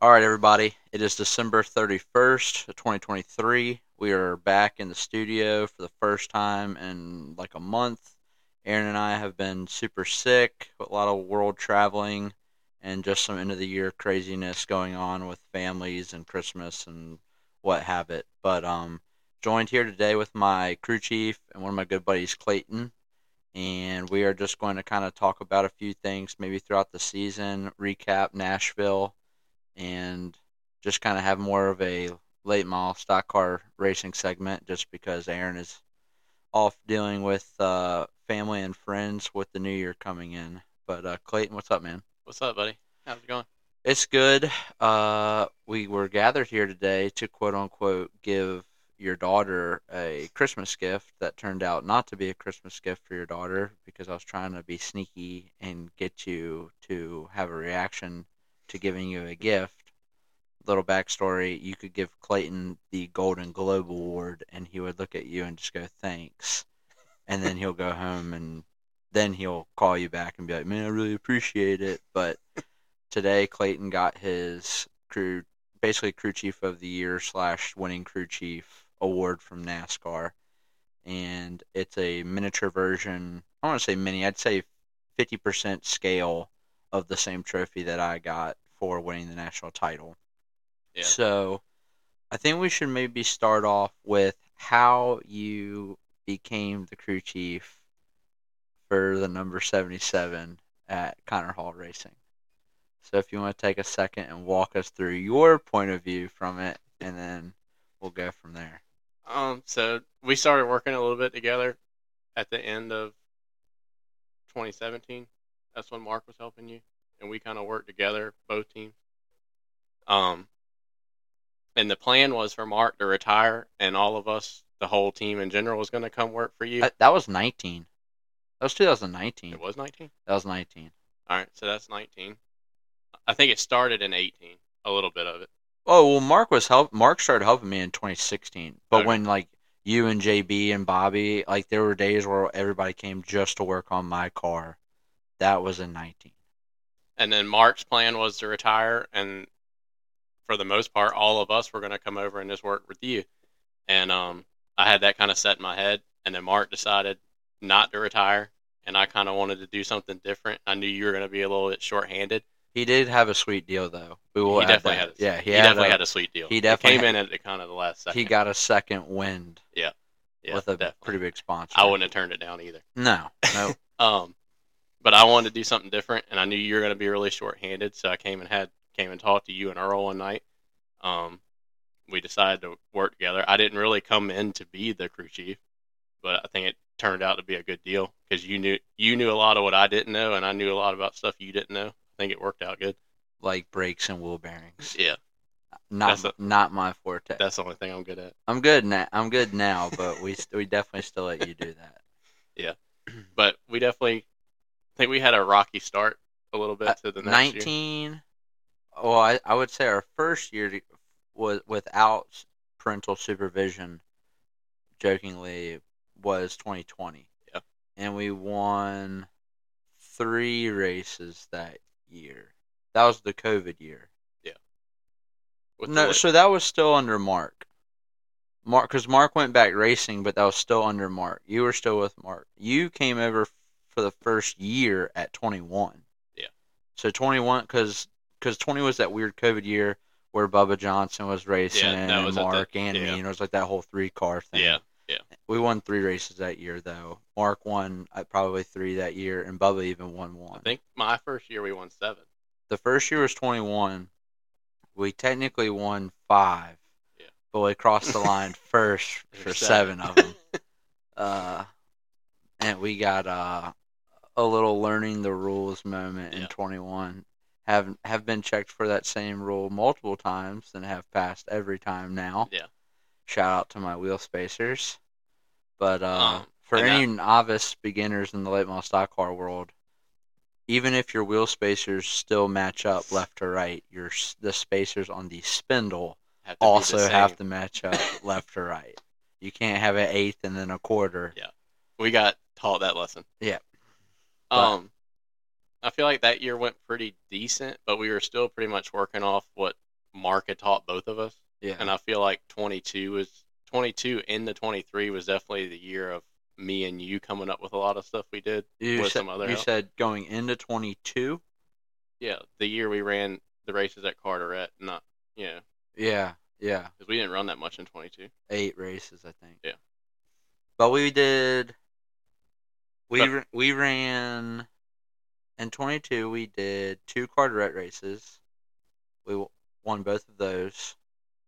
All right, everybody. It is December 31st, 2023. We are back in the studio for the first time in like a month. Aaron and I have been super sick, with a lot of world traveling, and just some end-of-the-year craziness going on with families and Christmas and what have it. But joined here today with my crew chief and one of my good buddies, Clayton. And we are just going to kind of talk about a few things maybe throughout the season, recap Nashville, and just kind of have more of a late model stock car racing segment just because Aaron is off dealing with family and friends with the new year coming in. But Clayton, what's up, man? What's up, buddy? How's it going? It's good. We were gathered here today to quote-unquote give your daughter a Christmas gift that turned out not to be a Christmas gift for your daughter because I was trying to be sneaky and get you to have a reaction to giving you a gift. Little backstory, you could give Clayton the Golden Globe Award and he would look at you and just go, thanks. And then he'll go home and then he'll call you back and be like, man, I really appreciate it. But today Clayton got his crew chief of the year / winning crew chief award from NASCAR. And it's a miniature version. I don't want to say mini, I'd say 50% scale of the same trophy that I got for winning the national title. Yeah. So I think we should maybe start off with how you became the crew chief for the number 77 at Connor Hall Racing. So if you want to take a second and walk us through your point of view from it, and then we'll go from there. So we started working a little bit together at the end of 2017. That's when Mark was helping you, and we kind of worked together, both teams. And the plan was for Mark to retire, and all of us, the whole team in general, was going to come work for you. That was 19. That was 2019. It was 19? That was 19. All right, so that's 19. I think it started in 18, a little bit of it. Oh, well, Mark started helping me in 2016, but okay. When, you and JB and Bobby, there were days where everybody came just to work on my car. That was in 19. And then Mark's plan was to retire, and for the most part, all of us were going to come over and just work with you. And I had that kind of set in my head, and then Mark decided not to retire, and I kind of wanted to do something different. I knew you were going to be a little bit shorthanded. He did have a sweet deal, though. He definitely had a sweet deal. Yeah, he had a sweet deal. He definitely came in at kind of the last second. He got a second wind. Yeah. With a pretty big sponsor. I wouldn't have turned it down either. No. But I wanted to do something different, and I knew you were going to be really shorthanded, so I came and talked to you and Earl one night. We decided to work together. I didn't really come in to be the crew chief, but I think it turned out to be a good deal because you knew a lot of what I didn't know, and I knew a lot about stuff you didn't know. I think it worked out good. Like brakes and wheel bearings. Yeah. Not my forte. That's the only thing I'm good at. I'm good now, but we definitely still let you do that. Yeah. But we definitely... I think we had a rocky start a little bit to the next 19 year. Well, I would say our first year was without parental supervision, jokingly, was 2020. Yeah. And we won 3 races that year. That was the COVID year. Yeah. So that was still under Mark, because Mark went back racing, but that was still under Mark. You were still with Mark. You came over for the first year at 21. Yeah. So 21, because 20 was that weird COVID year where Bubba Johnson was racing and Mark and me, and it was like that whole 3-car thing. Yeah, yeah. We won 3 races that year, though. Mark won probably 3 that year, and Bubba even won 1. I think my first year we won 7. The first year was 21. We technically won 5, but we crossed the line first for 7 of them. And we got a little learning the rules moment in 21. Have been checked for that same rule multiple times and have passed every time now. Yeah. Shout out to my wheel spacers. But for any novice beginners in the late model stock car world, even if your wheel spacers still match up left to right, the spacers on the spindle have to match up left to right. You can't have an eighth and then a quarter. Yeah. We got taught that lesson. Yeah. I feel like that year went pretty decent, but we were still pretty much working off what Mark had taught both of us. Yeah. And I feel like 22 into 23 was definitely the year of me and you coming up with a lot of stuff we did. You said going into 22? Yeah, the year we ran the races at Carteret, not, you know. Yeah, yeah. Because we didn't run that much in 22. 8 races, I think. Yeah. But we did... We ran... In 22, we did 2 Carteret races. We won both of those.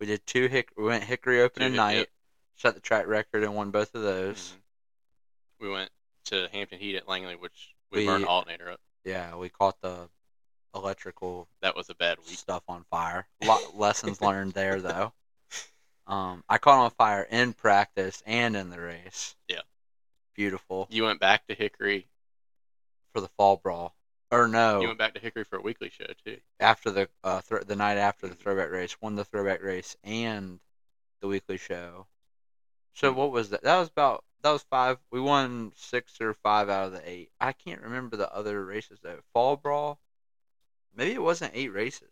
We did 2 Hickory. We went Hickory opening night, yep. Set the track record, and won both of those. Mm-hmm. We went to Hampton Heat at Langley, which we burned alternator up. Yeah, we caught the electrical. That was a bad week. Stuff on fire. Lessons learned there, though. I caught on fire in practice and in the race. Yeah, beautiful. You went back to Hickory for the Fall Brawl. Or no. You went back to Hickory for a weekly show, too. After the night after the throwback race. Won the throwback race and the weekly show. So what was that? That was 5. We won 6 or 5 out of the 8. I can't remember the other races, though. Fall Brawl? Maybe it wasn't 8 races.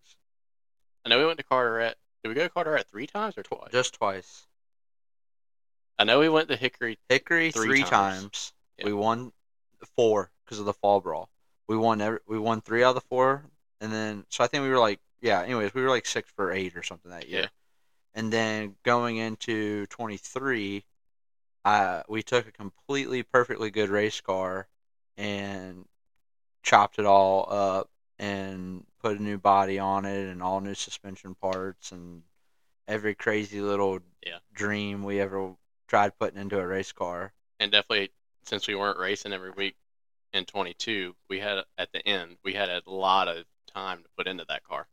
I know we went to Carteret. Did we go to Carteret 3 times or twice? Just twice. I know we went to Hickory. Hickory 3 times. Yeah. We won 4 because of the Fall Brawl. We won 3 out of the 4, and then so I think we were like, yeah. Anyways, we were like 6 for 8 or something that year, yeah. And then going into 23, we took a completely perfectly good race car and chopped it all up and put a new body on it and all new suspension parts and every crazy little dream we ever tried putting into a race car. And definitely, since we weren't racing every week. In 22, we had at the end, we had a lot of time to put into that car.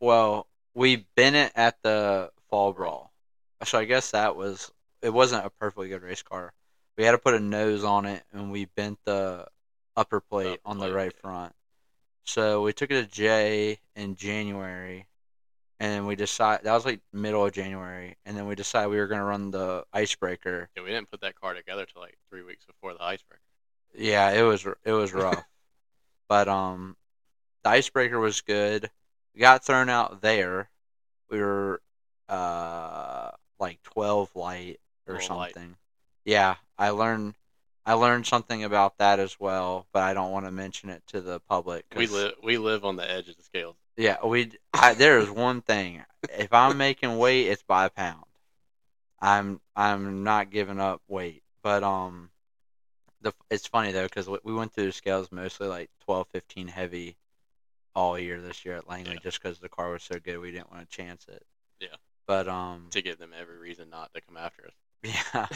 Well, we bent it at the Fall Brawl. So I guess it wasn't a perfectly good race car. We had to put a nose on it, and we bent the upper plate on the right front. So we took it to Jay in January, and we decided, that was like middle of January, and then we decided we were going to run the Icebreaker. Yeah, we didn't put that car together till like 3 weeks before the Icebreaker. Yeah, it was rough. But the Icebreaker was good. We got thrown out there. We were like 12 light or something. Light. Yeah, I learned something about that as well, but I don't want to mention it to the public. We live on the edge of the scales. Yeah, there is one thing. If I'm making weight, it's by pound. I'm not giving up weight, but it's funny, though, because we went through the scales mostly like 12, 15 heavy all year this year at Langley just because the car was so good we didn't want to chance it. Yeah. But to give them every reason not to come after us. Yeah.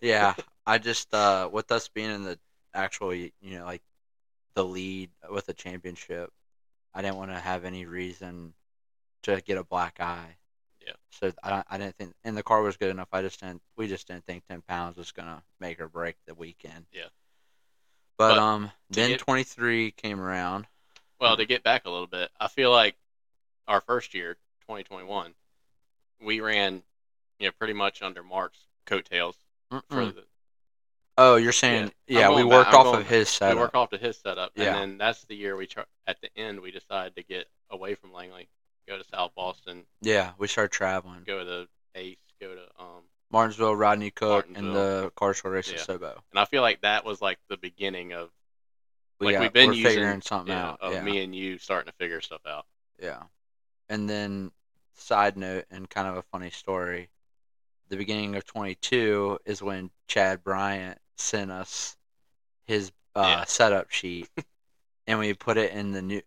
Yeah. I just, with us being in the actual, you know, like the lead with the championship, I didn't want to have any reason to get a black eye. Yeah. So I didn't think, and the car was good enough. We just didn't think 10 pounds was gonna make or break the weekend. Yeah. But then 23 came around. Well, to get back a little bit, I feel like our first year, 2021, we ran, you know, pretty much under Mark's coattails. Oh, you're saying we worked off of his setup, and then that's the year at the end we decided to get away from Langley. Go to South Boston. Yeah, we started traveling. Go to Ace, go to Martinsville, Rodney Cook, and the Carswell Race at Sobo. And I feel like that was like the beginning of we've been figuring something out. Me and you starting to figure stuff out. Yeah. And then side note and kind of a funny story. The beginning of 22 is when Chad Bryant sent us his setup sheet and we put it in the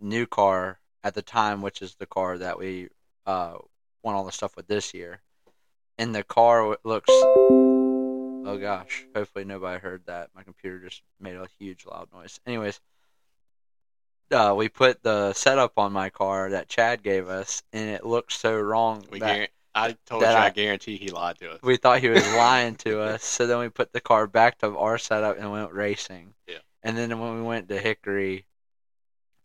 new car at the time, which is the car that we won all the stuff with this year. And the car looks... Oh, gosh. Hopefully nobody heard that. My computer just made a huge loud noise. Anyways, we put the setup on my car that Chad gave us, and it looked so wrong. I guarantee he lied to us. We thought he was lying to us, so then we put the car back to our setup and went racing. Yeah. And then when we went to Hickory...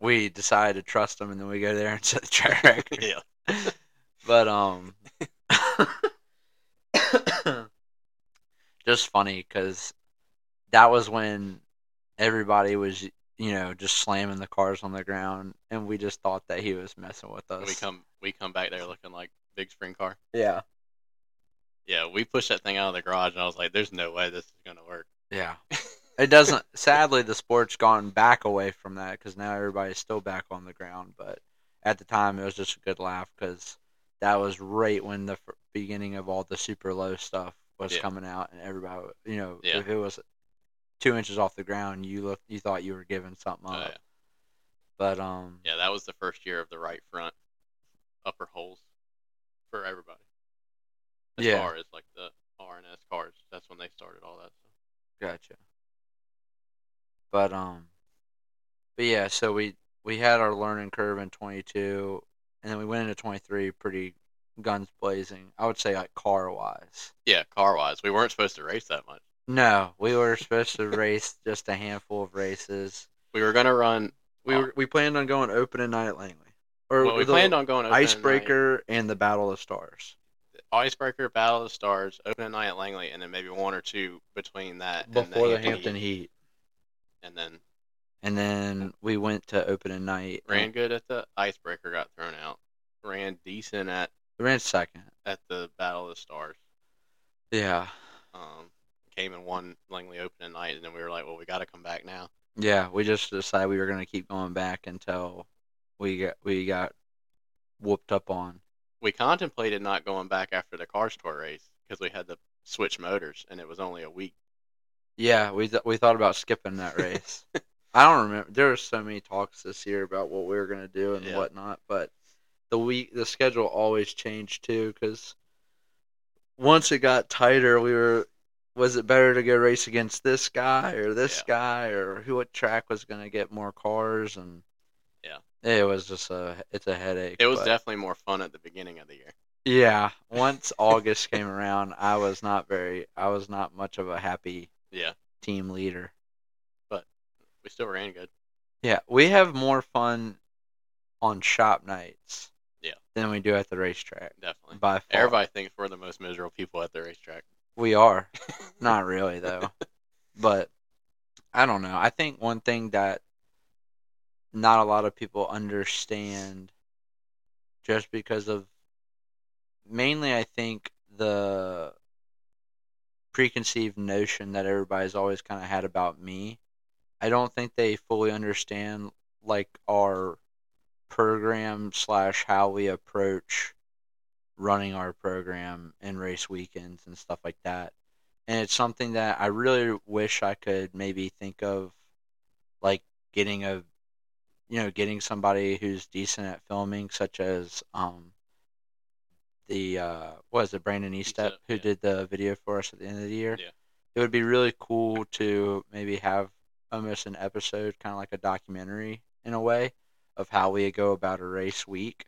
We decided to trust them, and then we go there and set the track record. Yeah. But, just funny, because that was when everybody was you know, just slamming the cars on the ground, and we just thought that he was messing with us. We come back there looking like big spring car. Yeah. Yeah, we pushed that thing out of the garage, and I was like, there's no way this is going to work. Yeah. It doesn't. Sadly, the sport's gone back away from that because now everybody's still back on the ground. But at the time, it was just a good laugh because that was right when the beginning of all the super low stuff was coming out, and everybody, you know, if it was 2 inches off the ground, you thought you were giving something up. Yeah. But yeah, that was the first year of the right front upper holes for everybody. As far as like the R&S cars, that's when they started all that stuff. Gotcha. But yeah, so we had our learning curve in 22, and then we went into 23 pretty guns blazing. I would say like car-wise. Yeah, car-wise. We weren't supposed to race that much. No, we were supposed to race just a handful of races. We were going to run... We planned on going open and night at Langley. We planned on going open Icebreaker and the Battle of Stars. Icebreaker, Battle of Stars, open and night at Langley, and then maybe one or two between that. Before and the Hampton Heat. And then we went to open and night. Ran good at the Icebreaker, got thrown out. Ran decent ran second at the Battle of the Stars. Yeah. Came and won Langley open and night, and then we were like, well, we got to come back now. Yeah, we just decided we were going to keep going back until we got whooped up on. We contemplated not going back after the Cars Tour race because we had to switch motors, and it was only a week. Yeah, we thought about skipping that race. I don't remember. There were so many talks this year about what we were going to do and whatnot, but the schedule always changed too because once it got tighter, was it better to go race against this guy or this guy or what track was going to get more cars? And it was just it's a headache. It was definitely more fun at the beginning of the year. Yeah, once August came around, I was not much of a happy team leader. But we still ran good. Yeah, we have more fun on shop nights than we do at the racetrack. Definitely. By far. Everybody thinks we're the most miserable people at the racetrack. We are. Not really, though. But I don't know. I think one thing that not a lot of people understand just because of mainly I think the preconceived notion that everybody's always kind of had about me. I don't think they fully understand like our program / how we approach running our program and race weekends and stuff like that. And it's something that I really wish I could maybe think of like getting somebody who's decent at filming, such as Brandon Estep, who did the video for us at the end of the year. Yeah. It would be really cool to maybe have almost an episode, kind of like a documentary in a way, of how we go about a race week.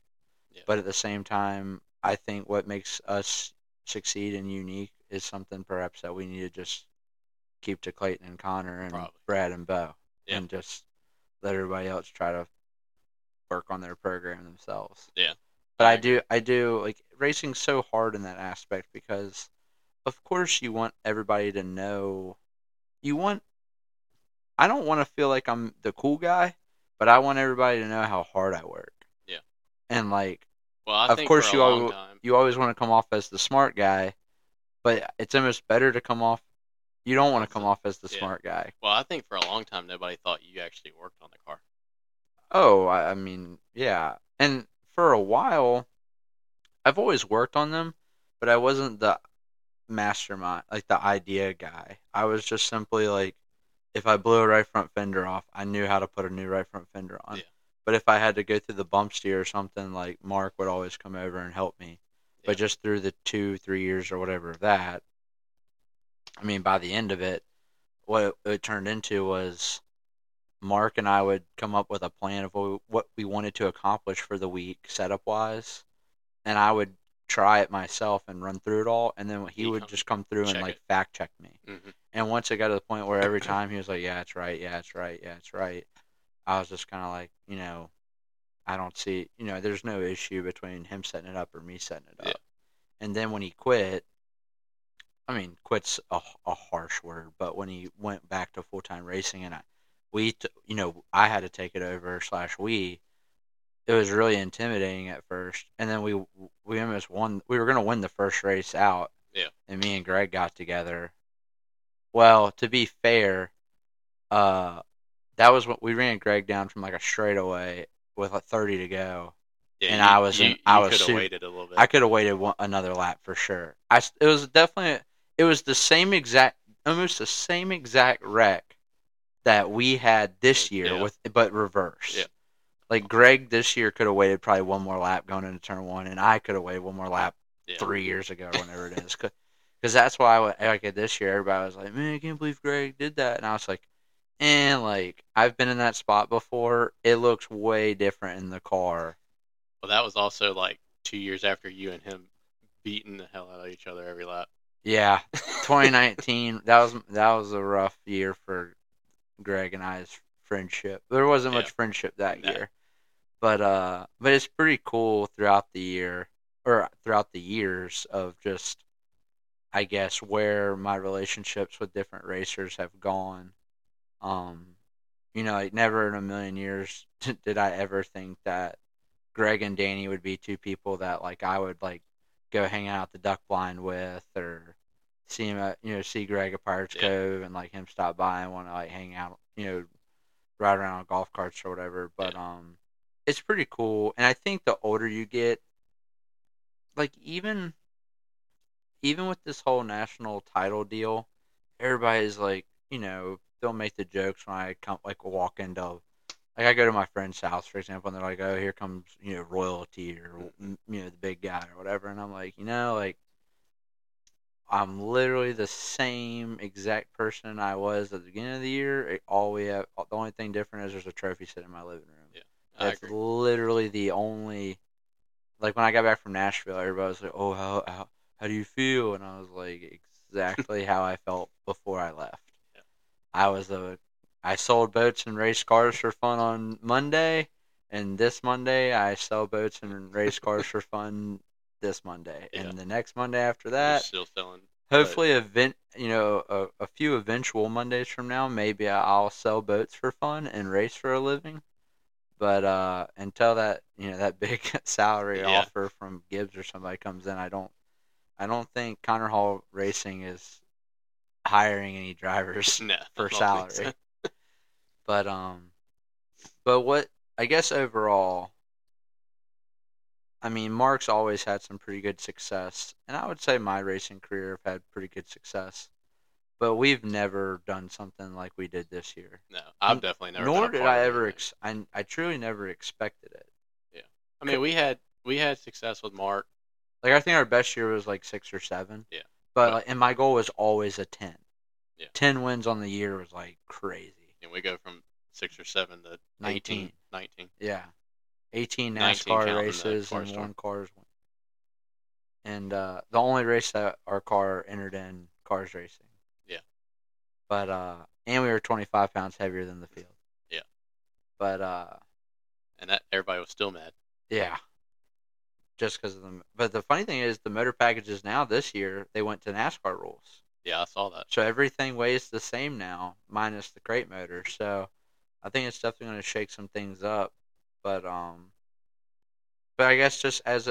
Yeah. But at the same time, I think what makes us succeed and unique is something perhaps that we need to just keep to Clayton and Connor and Brad and Bo and just let everybody else try to work on their program themselves. Yeah. But I do like racing so hard in that aspect because of course you want everybody to know I don't want to feel like I'm the cool guy, but I want everybody to know how hard I work. Yeah. And like you always want to come off as the smart guy, but it's almost better to come off you don't want to come off as the smart guy. Well, I think for a long time nobody thought you actually worked on the car. Oh, I mean, yeah. And for a while, I've always worked on them, but I wasn't the mastermind, like the idea guy. I was just simply like, if I blew a right front fender off, I knew how to put a new right front fender on. Yeah. But if I had to go through the bump steer or something, like Mark would always come over and help me. Yeah. But just through the 2-3 years or whatever of that, I mean, by the end of it, what it turned into was Mark and I would come up with a plan of what we wanted to accomplish for the week setup-wise, and I would try it myself and run through it all, and then he would just come through and, like, fact-check me. Mm-hmm. And once it got to the point where every time he was like, yeah, it's right, yeah, it's right, yeah, it's right, I was just kind of like, you know, I don't see, you know, there's no issue between him setting it up or me setting it up. And then when he quit, I mean, quit's a harsh word, but when he went back to full-time racing and I had to take it over / we. It was really intimidating at first, and then we almost won. We were going to win the first race out. Yeah. And me and Greg got together. Well, to be fair, that was what we ran Greg down from like a straightaway with like 30 to go. Yeah, and I could have waited a little bit. I could have waited another lap for sure. It was almost the same exact wreck that we had this year, yeah, but reverse. Yeah. Like Greg this year could have waited probably one more lap going into turn one, and I could have waited one more lap 3 years ago, whenever it is. Because that's why this year everybody was like, man, I can't believe Greg did that. And I was like, I've been in that spot before. It looks way different in the car. Well, that was also like 2 years after you and him beating the hell out of each other every lap. Yeah, 2019, that was a rough year for Greg and I's friendship. There wasn't much friendship that year. But it's pretty cool throughout the years of just, I guess, where my relationships with different racers have gone. Like never in a million years did I ever think that Greg and Danny would be two people that like I would like go hang out the duck blind with, or see him at, see Greg at Pirates Cove and like him stop by and want to like hang out, ride around on golf carts or whatever. But it's pretty cool. And I think the older you get, like even with this whole national title deal, everybody's like, they'll make the jokes when I come like walk into, like I go to my friend's house, for example, and they're like, oh, here comes, royalty or, the big guy or whatever. And I'm like, like I'm literally the same exact person I was at the beginning of the year. The only thing different is there's a trophy sitting in my living room. Yeah, that's literally the only, like when I got back from Nashville, everybody was like, oh, how do you feel? And I was like, exactly how I felt before I left. Yeah. I sold boats and race cars for fun on Monday, and this Monday I sell boats and race cars for fun this Monday, and the next Monday after that, still selling. Hopefully, a few eventual Mondays from now, maybe I'll sell boats for fun and race for a living. But until that, that big salary offer from Gibbs or somebody comes in, I don't think Connor Hall Racing is hiring any drivers for salary. But what I guess overall, I mean, Mark's always had some pretty good success, and I would say my racing career have had pretty good success. But we've never done something like we did this year. No, I've definitely never. Nor did I ever. I truly never expected it. Yeah, I mean, we had success with Mark. Like I think our best year was like 6 or 7. Yeah. But and my goal was always a 10. Yeah. 10 wins on the year was like crazy. And we go from 6 or 7 to 19. 19. Yeah. 18 NASCAR races and one car's win. And the only race that our car entered in, Cars Racing. Yeah. But and we were 25 pounds heavier than the field. Yeah. But and that everybody was still mad. Yeah. Just because of them. But the funny thing is the motor packages now this year, they went to NASCAR rules. Yeah, I saw that. So everything weighs the same now, minus the crate motor. So I think it's definitely going to shake some things up. But I guess just as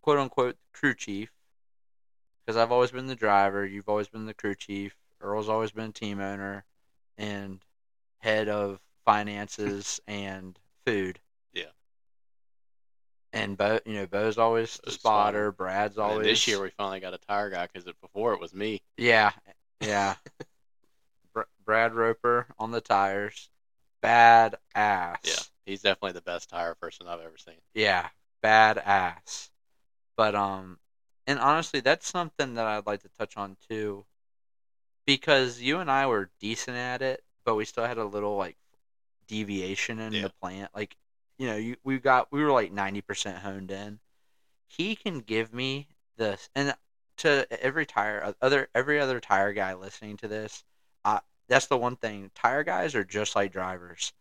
quote unquote crew chief, because I've always been the driver, you've always been the crew chief, Earl's always been team owner, and head of finances and food. Yeah. And Bo's always the spotter. Brad's always. And this year we finally got a tire guy because before it was me. Yeah. Brad Roper on the tires, badass. Yeah, he's definitely the best tire person I've ever seen. Yeah, badass. But and honestly, that's something that I'd like to touch on too, because you and I were decent at it, but we still had a little like deviation in the plant, like. We were like 90% honed in. He can give me this, and to every other tire guy listening to this, that's the one thing. Tire guys are just like drivers.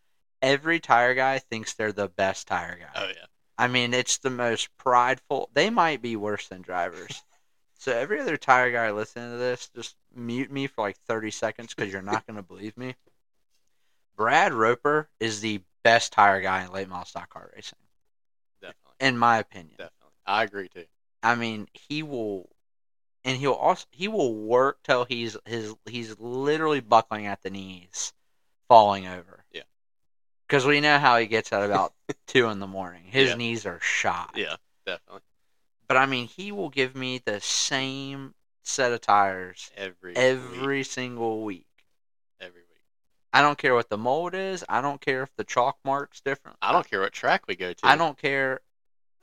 Every tire guy thinks they're the best tire guy. Oh yeah. I mean, it's the most prideful. They might be worse than drivers. So every other tire guy listening to this, just mute me for like 30 seconds because you're not going to believe me. Brad Roper is the best tire guy in late model stock car racing. Definitely. In my opinion. Definitely. I agree too. I mean, he will work till he's literally buckling at the knees, falling over. Yeah. Because we know how he gets at about 2 a.m. His knees are shot. Yeah, definitely. But I mean, he will give me the same set of tires every single week. Every week. I don't care what the mold is. I don't care if the chalk mark's different. I don't care what track we go to. I don't care.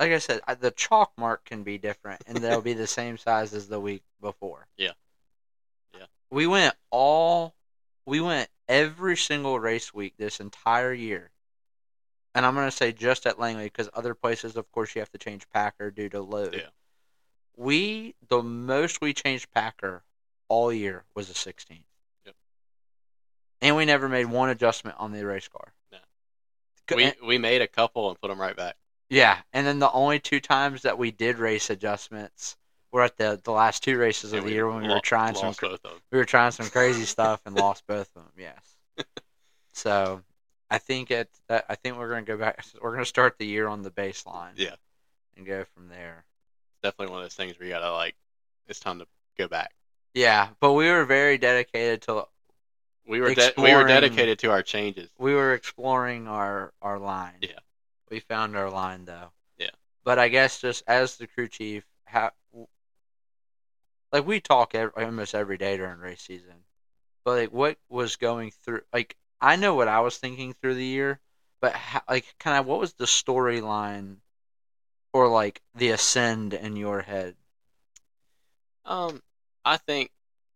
Like I said, the chalk mark can be different, and they'll be the same size as the week before. Yeah. Yeah. We went every single race week this entire year. And I'm going to say just at Langley, because other places, of course, you have to change packer due to load. Yeah. The most we changed packer all year was a 16. Yep. And we never made one adjustment on the race car. No. We made a couple and put them right back. Yeah, and then the only two times that we did race adjustments were at the last two races of the year when we were trying some crazy stuff and lost both of them. Yes, so I think we're going to go back. We're going to start the year on the baseline. Yeah, and go from there. It's definitely one of those things where you gotta it's time to go back. Yeah, but we were very dedicated to. We were dedicated to our changes. We were exploring our line. Yeah. We found our line, though. Yeah. But I guess just as the crew chief, we talk almost every day during race season. But, what was going through... I know what I was thinking through the year, but, what was the storyline or, the ascend in your head? I think,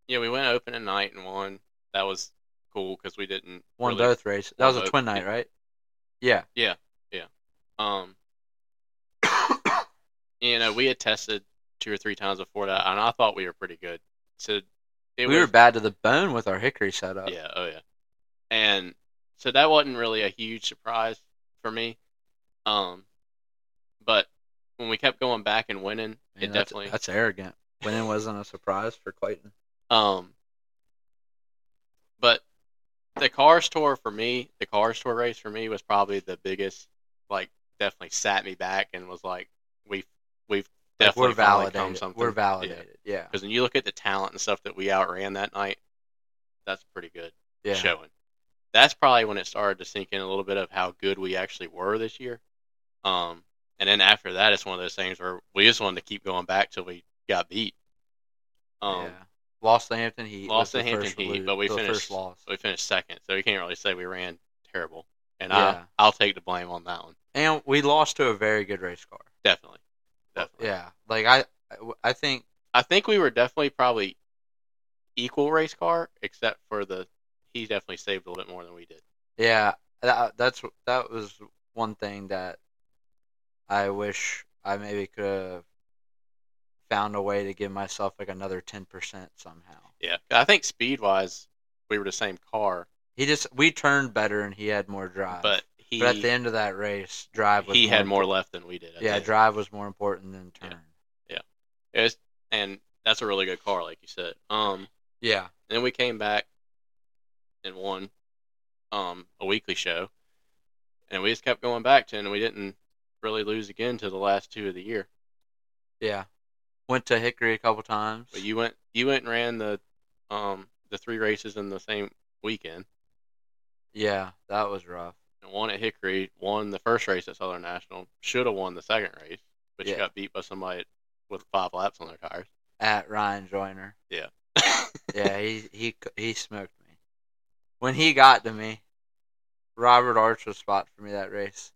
we went open at night and won. That was cool because we didn't... Won both races. That was a twin night, right? Yeah. Yeah. We had tested 2 or 3 times before that, and I thought we were pretty good. So we were bad to the bone with our Hickory setup. Yeah, oh yeah. And so that wasn't really a huge surprise for me. But when we kept going back and winning, that's arrogant. Winning wasn't a surprise for Clayton. But the Cars Tour race for me was probably the biggest. Definitely sat me back and was like, we've definitely validated something. We're validated, yeah. Because when you look at the talent and stuff that we outran that night, that's pretty good showing. That's probably when it started to sink in a little bit of how good we actually were this year. And then after that, it's one of those things where we just wanted to keep going back till we got beat. Lost the Hampton Heat. But we finished second, so we can't really say we ran terrible. And I'll take the blame on that one. And we lost to a very good race car. Definitely. Yeah. I think we were definitely probably equal race car, except for he definitely saved a little bit more than we did. Yeah. That was one thing that I wish I maybe could have found a way to give myself another 10% somehow. Yeah. I think speed-wise, we were the same car. We turned better and he had more drive. But at the end of that race, he had more left than we did. Drive was more important than turn. Yeah. And that's a really good car, like you said. Yeah. Then we came back and won a weekly show. And we just kept going back to it, and we didn't really lose again to the last two of the year. Yeah. Went to Hickory a couple times. But you went and ran the 3 races in the same weekend. Yeah, that was rough. And won at Hickory, won the first race at Southern National, should have won the second race, but you got beat by somebody with 5 laps on their tires. At Ryan Joyner. Yeah. Yeah, he smoked me. When he got to me, Robert Archer spot for me that race.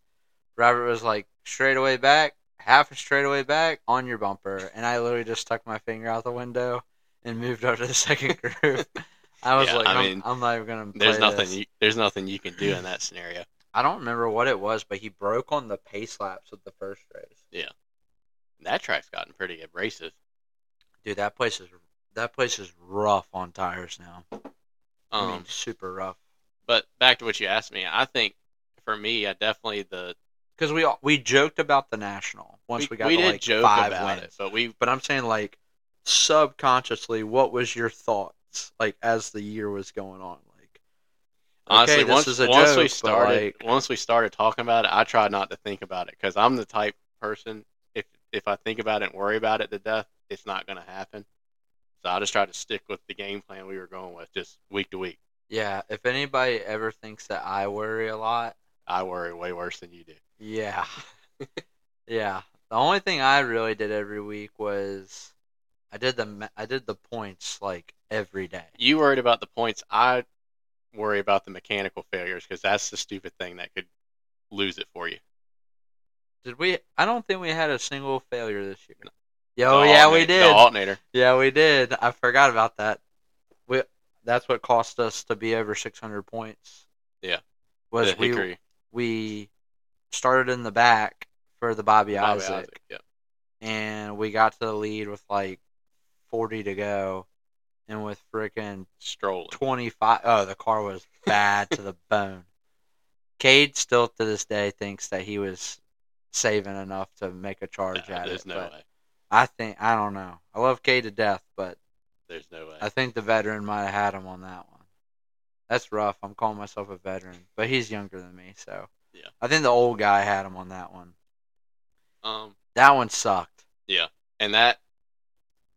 Robert was straightaway back, half a straightaway back, on your bumper, and I literally just stuck my finger out the window and moved over to the second groove. I was I'm not even going to play this. There's nothing you can do in that scenario. I don't remember what it was, but he broke on the pace laps of the first race. Yeah. That track's gotten pretty abrasive. Dude, that place is rough on tires now. I mean, super rough. But back to what you asked me, I think, for me, I definitely the... Because we joked about the National once we got to 5 wins. It, but I'm saying, subconsciously, what was your thought? As the year was going on, honestly, okay, once we started talking about it, I tried not to think about it because I'm the type person, if I think about it and worry about it to death, it's not going to happen. So I just tried to stick with the game plan we were going with, just week to week. Yeah, if anybody ever thinks that I worry a lot. I worry way worse than you do. Yeah. Yeah. The only thing I really did every week was I did the points like every day. You worried about the points. I worry about the mechanical failures because that's the stupid thing that could lose it for you. I don't think we had a single failure this year. No. Yeah, we did. The alternator. Yeah, we did. I forgot about that. That's what cost us to be over 600 points. Yeah. Was we started in the back for the Bobby Isaac. Yeah. And we got to the lead with like 40 to go. And with freaking Strolling. 25. Oh, the car was bad to the bone. Cade still to this day thinks that he was saving enough to make a charge at it. There's no way. I don't know. I love K to death, but there's no way. I think the veteran might have had him on that one. That's rough. I'm calling myself a veteran, but he's younger than me, so yeah. I think the old guy had him on that one. That one sucked. Yeah, and that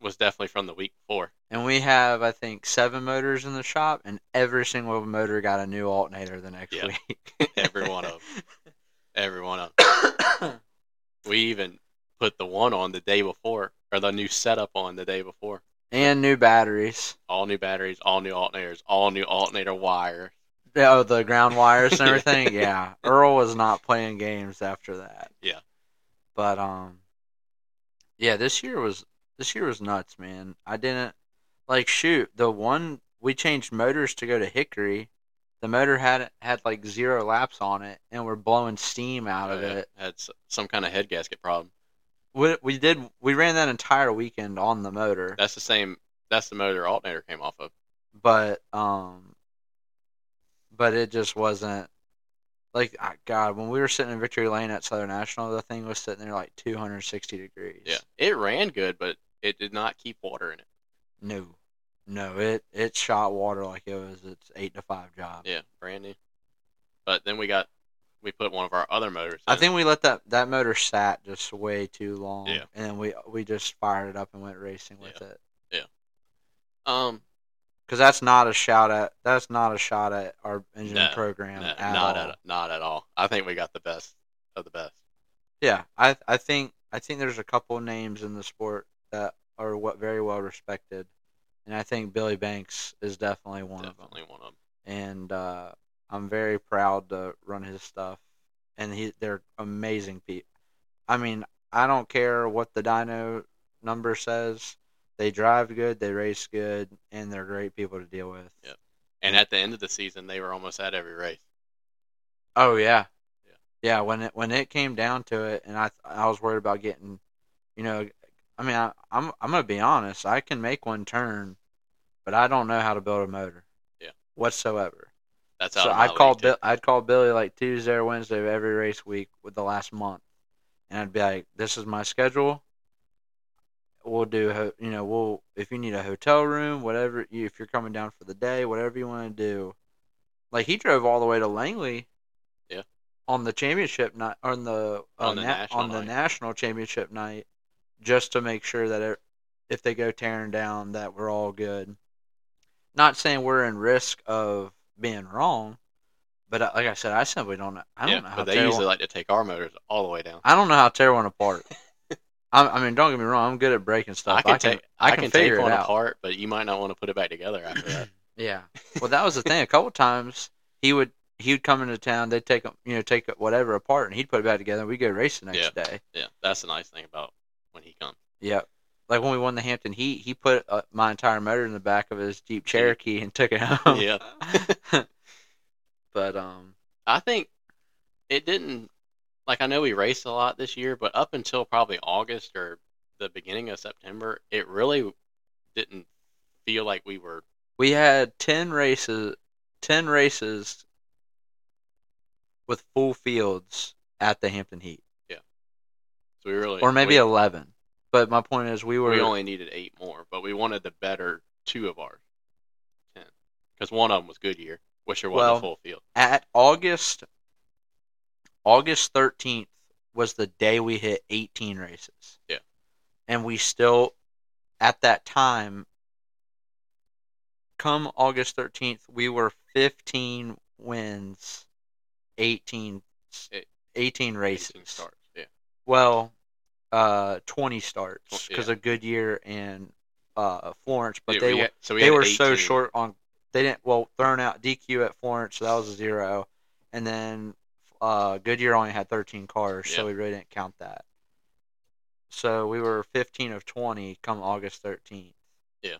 was definitely from the week before. And we have, I think, 7 motors in the shop, and every single motor got a new alternator the next week. Every one of them. We even put the one on the day before, or the new setup on the day before. And new batteries. All new batteries, all new alternators, all new alternator wire. Oh, the ground wires and everything? Yeah. Earl was not playing games after that. Yeah. But, yeah, this year was nuts, man. I didn't, like, shoot, we changed motors to go to Hickory. The motor had like 0 laps on it, and we're blowing steam out of it. Had some kind of head gasket problem. We ran that entire weekend on the motor. That's the same. That's the motor alternator came off of. But it just wasn't like God. When we were sitting in Victory Lane at Southern National, the thing was sitting there like 260 degrees. Yeah, it ran good, but it did not keep water in it. No, it shot water like it was its 8-to-5 job. Yeah, brand new. But then we put one of our other motors in. I think we let that motor sat just way too long. Yeah. And then we just fired it up and went racing with it. Yeah. Because that's not a shot at our engine program at all. Not at all. I think we got the best of the best. Yeah, I think there's a couple of names in the sport that are very well respected, and I think Billy Banks is definitely one of them. And I'm very proud to run his stuff, and they're amazing people. I mean, I don't care what the dyno number says. They drive good, they race good, and they're great people to deal with. Yeah. And at the end of the season, they were almost at every race. Oh yeah, yeah. Yeah, when it came down to it, and I was worried about getting, you know, I mean, I'm gonna be honest. I can make one turn, but I don't know how to build a motor. Yeah. Whatsoever. That's how. So I'd call Billy like Tuesday or Wednesday of every race week with the last month, and I'd be like, "This is my schedule. We'll do, you know, if you need a hotel room, whatever. If you're coming down for the day, whatever you want to do." Like he drove all the way to Langley. Yeah. On the championship night, on the national championship night. Just to make sure that if they go tearing down, that we're all good. Not saying we're in risk of being wrong, but like I said, I simply don't know. I don't know how they usually like to take our motors all the way down. I don't know how to tear one apart. I mean, don't get me wrong. I'm good at breaking stuff. I can take one apart, but you might not want to put it back together after that. Yeah. Well, that was the thing. A couple times he would come into town. They'd take whatever apart, and he'd put it back together. And we'd go race the next day. Yeah, that's the nice thing about. When he comes. Yeah. Like when we won the Hampton Heat, he put my entire motor in the back of his Jeep Cherokee and took it home. Yeah. But, I think it didn't, like I know we raced a lot this year, but up until probably August or the beginning of September, it really didn't feel like we were. We had 10 races with full fields at the Hampton Heat. So we really, or maybe 11. But my point is we only needed 8 more, but we wanted the better 2 of ours. 10. Because one of them was Goodyear. Which are one well, the full field. At August 13th was the day we hit 18 races. Yeah. And we still, at that time, come August 13th, we were 15 wins, 18 races. 18 starts, yeah. Well, 20 starts because of Goodyear and Florence, but they were 18. So short on. They didn't, well, thrown out DQ at Florence, so that was a 0. And then Goodyear only had 13 cars, so we really didn't count that. So we were 15 of 20 come August 13th. Yeah.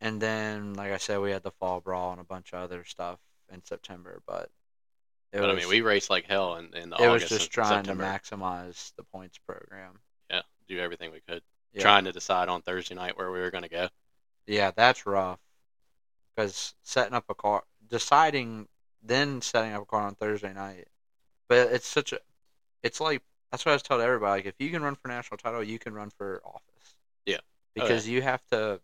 And then, like I said, we had the Fall Brawl and a bunch of other stuff in September. But I mean, we raced like hell in August. It was just trying to maximize the points program. Yeah, do everything we could. Yeah. Trying to decide on Thursday night where we were going to go. Yeah, that's rough. Because setting up a car, deciding, then setting up a car on Thursday night. But it's such a, it's like, that's what I was telling everybody. Like, if you can run for national title, you can run for office. Yeah. Because you have to,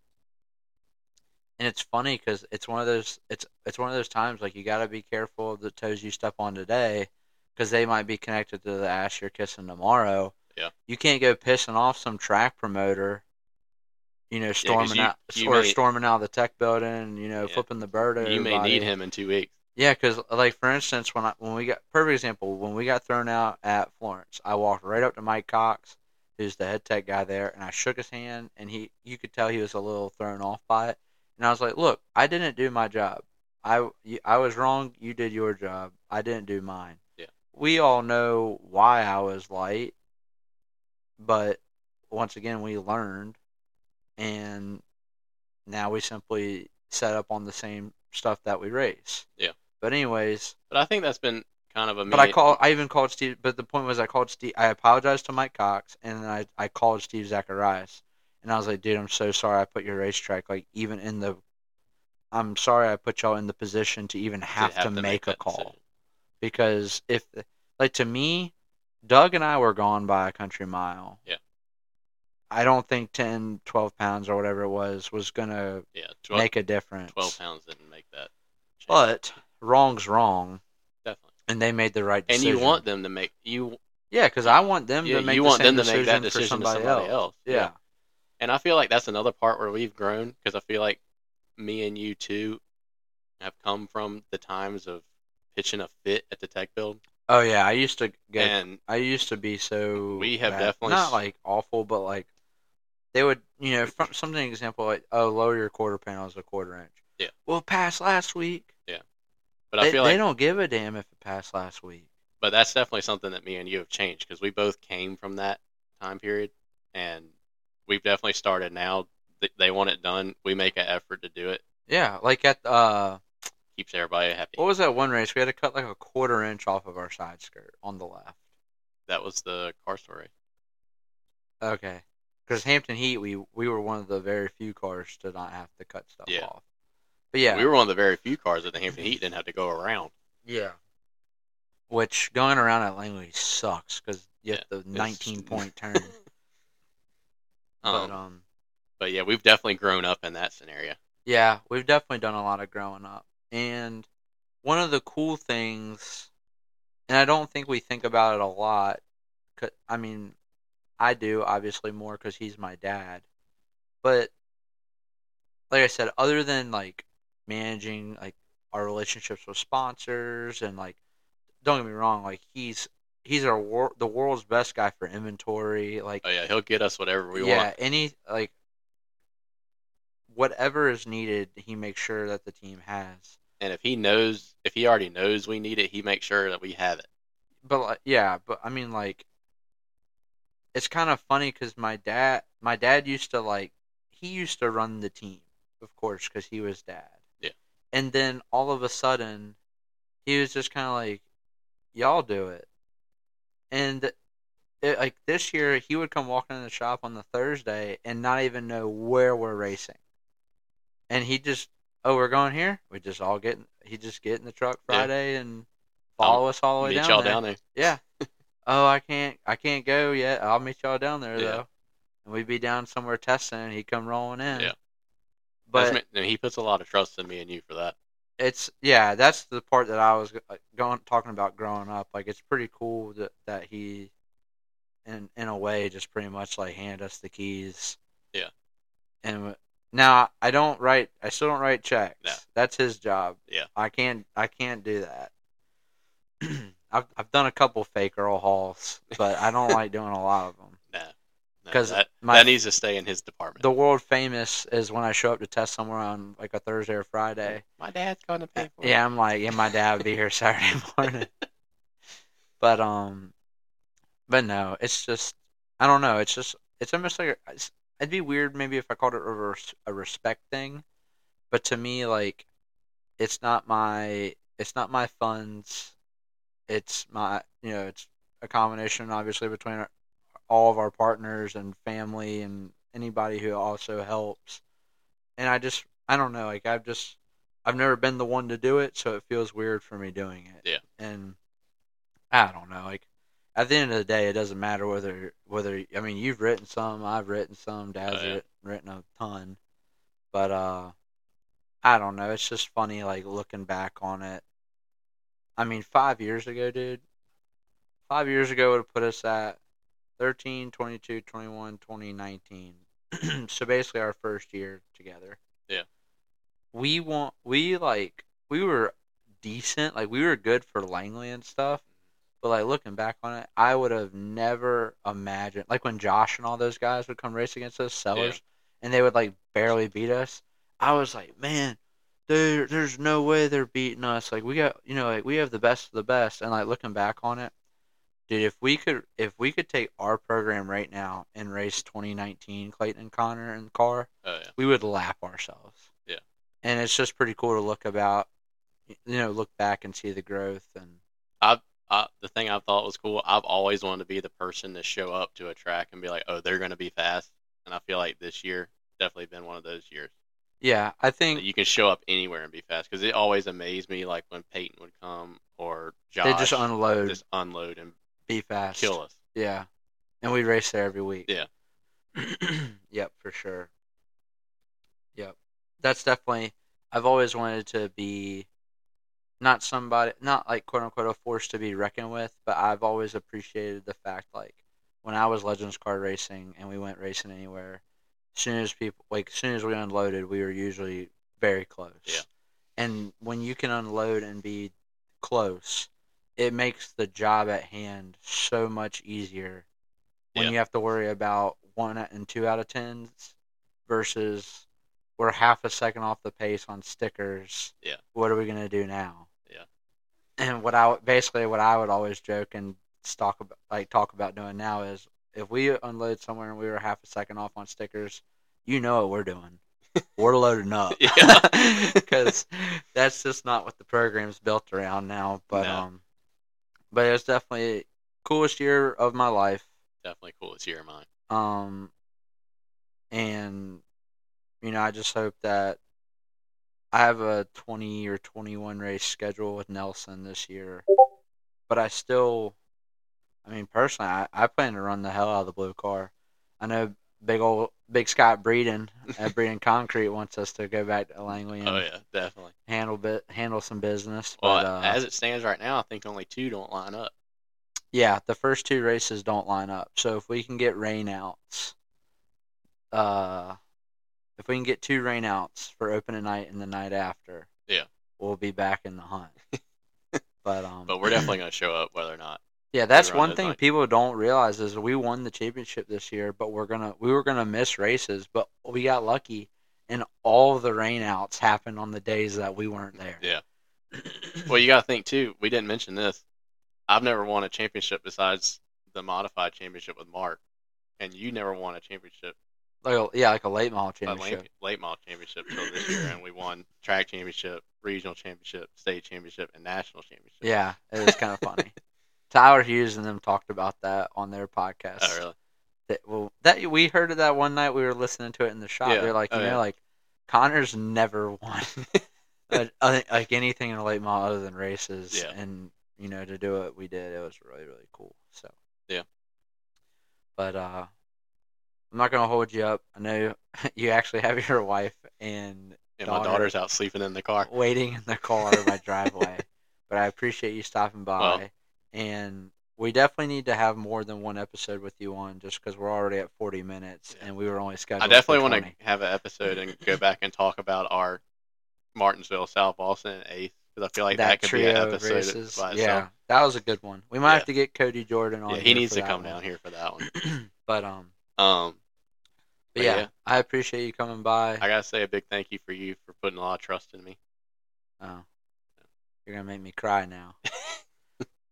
and it's funny because it's one of those, it's one of those times, like, you got to be careful of the toes you step on today because they might be connected to the ass you're kissing tomorrow. Yeah. You can't go pissing off some track promoter. You know, storming out of the tech building, you know, flipping the bird at everybody. You may need him in 2 weeks. Yeah, because, like, for instance, when we got thrown out at Florence, I walked right up to Mike Cox, who's the head tech guy there, and I shook his hand, and you could tell he was a little thrown off by it. And I was like, look, I didn't do my job. I was wrong. You did your job. I didn't do mine. Yeah. We all know why I was late, but once again, we learned. And now we simply set up on the same stuff that we race. Yeah. But anyways. But I think that's been kind of a. But I even called Steve. But the point was, I called Steve. I apologized to Mike Cox, and then I called Steve Zacharias, and I was like, dude, I'm so sorry. I put your racetrack like even in the. I'm sorry I put y'all in the position to even have to make a call, decision. Because if like to me, Doug and I were gone by a country mile. Yeah. I don't think 10, 12 pounds or whatever it was going to make a difference. 12 pounds didn't make that change. But wrong's wrong. Definitely. And they made the right decision. And you want them to make you. Yeah, because I want them to make. You the want same them to make that decision to somebody else. Yeah. And I feel like that's another part where we've grown because I feel like me and you two have come from the times of pitching a fit at the tech build. Oh yeah, I used to be so. We have bad. Definitely not like awful, but like. They would, you know, from something example like, oh, lower your quarter panel is a quarter inch. Yeah. Well, it passed last week. Yeah. But I feel like they don't give a damn if it passed last week. But that's definitely something that me and you have changed because we both came from that time period, and we've definitely started now. They want it done. We make an effort to do it. Yeah, like at keeps everybody happy. What was that one race? We had to cut like a quarter inch off of our side skirt on the left. That was the Cars Tour race. Okay. Because Hampton Heat, we were one of the very few cars to not have to cut stuff off. But yeah. We were one of the very few cars that the Hampton Heat didn't have to go around. Yeah. Which, going around at Langley sucks, because you have the 19-point turn. But yeah, we've definitely grown up in that scenario. Yeah, we've definitely done a lot of growing up. And one of the cool things, and I don't think we think about it a lot, cause, I mean... I do, obviously, more because he's my dad. But, like I said, other than, like, managing, like, our relationships with sponsors and, like, don't get me wrong, like, he's the world's best guy for inventory. Like, oh, yeah, he'll get us whatever we want. Yeah, whatever is needed, he makes sure that the team has. And if he already knows we need it, he makes sure that we have it. But, yeah, but, I mean, like, it's kind of funny because my dad used to, like, he used to run the team, of course, because he was dad. Yeah. And then all of a sudden, he was just kind of like, y'all do it. And, like, this year, he would come walking in the shop on the Thursday and not even know where we're racing. And he just, oh, we're going here? He just get in the truck Friday and follow us all the way down there. Meet y'all down there. Yeah. Oh, I can't go yet. I'll meet y'all down there though, and we'd be down somewhere testing, and he'd come rolling in. Yeah, but he puts a lot of trust in me and you for that. it's yeah, that's the part that I was talking about growing up. Like, it's pretty cool that he, in a way, just pretty much like handed us the keys. Yeah. And now I still don't write checks. No. That's his job. Yeah. I can't do that. I've done a couple fake Earl Halls, but I don't like doing a lot of them. Because that needs to stay in his department. The world famous is when I show up to test somewhere on like a Thursday or Friday. My dad's going to pay for it. Yeah, I'm like, yeah, my dad would be here Saturday morning. But no, it's just, I don't know. It's just, it's almost like, it'd be weird maybe if I called it a respect thing. But to me, like, it's not my funds. It's my, it's a combination obviously between all of our partners and family and anybody who also helps. And I don't know, like I've never been the one to do it, so it feels weird for me doing it. Yeah. And I don't know, like at the end of the day, it doesn't matter whether I mean, you've written some, I've written some, Dad's written a ton, but I don't know, it's just funny like looking back on it. I mean, 5 years ago, dude, 5 years ago would have put us at 13, 22, 21, 2019. So basically our first year together. Yeah. We were decent. Like, we were good for Langley and stuff. But, like, looking back on it, I would have never imagined. Like, when Josh and all those guys would come race against us, Sellers, and they would, like, barely beat us, I was like, man, there's no way they're beating us. Like, we got, like, we have the best of the best. And, like, looking back on it, dude, if we could take our program right now and race 2019 Clayton, Connor, and Carr, we would lap ourselves. Yeah. And it's just pretty cool to look back and see the growth. And the thing I thought was cool, I've always wanted to be the person to show up to a track and be like, oh, they're going to be fast. And I feel like this year definitely been one of those years. Yeah, I think you can show up anywhere and be fast, because it always amazed me, like when Peyton would come or Josh, they just unload and be fast, kill us. Yeah, and we race there every week. Yeah. Yep, for sure. Yep, that's definitely. I've always wanted to be, not somebody, not like quote unquote a force to be reckoned with, but I've always appreciated the fact, like when I was Legends Car Racing and we went racing anywhere, as soon as we unloaded, we were usually very close. Yeah. And when you can unload and be close, it makes the job at hand so much easier when you have to worry about 1 and 2 out of 10s versus we're half a second off the pace on stickers. Yeah. What are we going to do now? Yeah. And what I would always joke and talk about doing now is, if we unload somewhere and we were half a second off on stickers, what we're doing. We're loading up. Because that's just not what the program's built around now. But no. But it was definitely the coolest year of my life. Definitely coolest year of mine. And, I just hope that I have a 20 or 21 race schedule with Nelson this year. But personally, I plan to run the hell out of the blue car. I know big Scott Breeden at Breeden Concrete wants us to go back to Langley and definitely handle some business. Well, but, as it stands right now, I think only 2 don't line up. Yeah, the first 2 races don't line up. So if we can get rainouts, if we can get 2 rainouts for opening night and the night after, we'll be back in the hunt. But we're definitely going to show up whether or not. Yeah, that's one thing people don't realize is we won the championship this year, but we were gonna miss races, but we got lucky, and all the rainouts happened on the days that we weren't there. Yeah. Well, you gotta think too. We didn't mention this. I've never won a championship besides the modified championship with Mark, and you never won a championship. Like a late model championship. Late model championship till this year, and we won track championship, regional championship, state championship, and national championship. Yeah, it was kind of funny. Tyler Hughes and them talked about that on their podcast. Oh, really? That we heard of that one night. We were listening to it in the shop. They're like, like Connor's never won like anything in a late model other than races. Yeah. And to do what we did, it was really, really cool. So yeah. But I'm not gonna hold you up. I know you actually have your wife and Yeah, my daughter's out sleeping in the car. Waiting in the car in my driveway. But I appreciate you stopping by. Well, and we definitely need to have more than one episode with you on, just because we're already at 40 minutes, yeah. And we were only scheduled. I definitely want to have an episode and go back and talk about our Martinsville, South Boston, and Ace, because I feel like that could be an episode races. By itself. Yeah, that was a good one. We might have to get Cody Jordan on. Yeah, he needs to come down here for that one. But yeah, I appreciate you coming by. I gotta say a big thank you for putting a lot of trust in me. Oh, you're gonna make me cry now.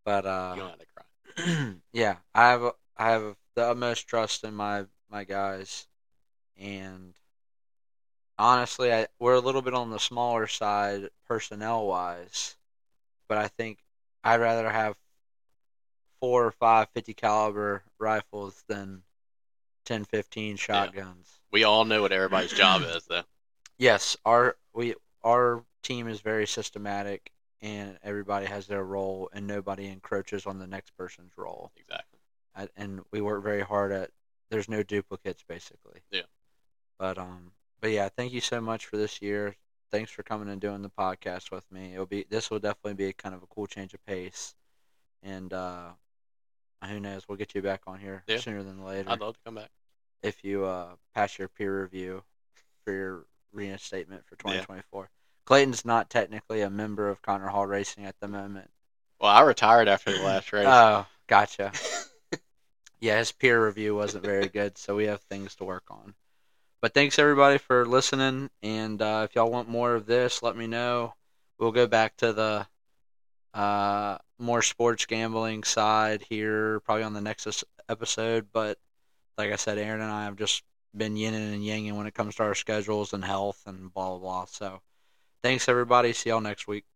But you don't have to cry. Yeah, I have the utmost trust in my guys, and honestly, we're a little bit on the smaller side personnel wise, but I think I'd rather have 4 or 5 .50 caliber rifles than 10-15 shotguns. Yeah. We all know what everybody's job is, though. Yes, our team is very systematic, and everybody has their role, and nobody encroaches on the next person's role. Exactly. And we work very hard at. There's no duplicates, basically. Yeah. But yeah, thank you so much for this year. Thanks for coming and doing the podcast with me. This will definitely be kind of a cool change of pace, and who knows? We'll get you back on here sooner than later. I'd love to come back if you pass your peer review for your reinstatement for 2024. Yeah. Clayton's not technically a member of Connor Hall Racing at the moment. Well, I retired after the last race. Oh, gotcha. Yeah, his peer review wasn't very good, so we have things to work on. But thanks, everybody, for listening. And if y'all want more of this, let me know. We'll go back to the more sports gambling side here, probably on the next episode. But like I said, Aaron and I have just been yinning and yanging when it comes to our schedules and health and blah, blah, blah. So thanks, everybody. See y'all next week.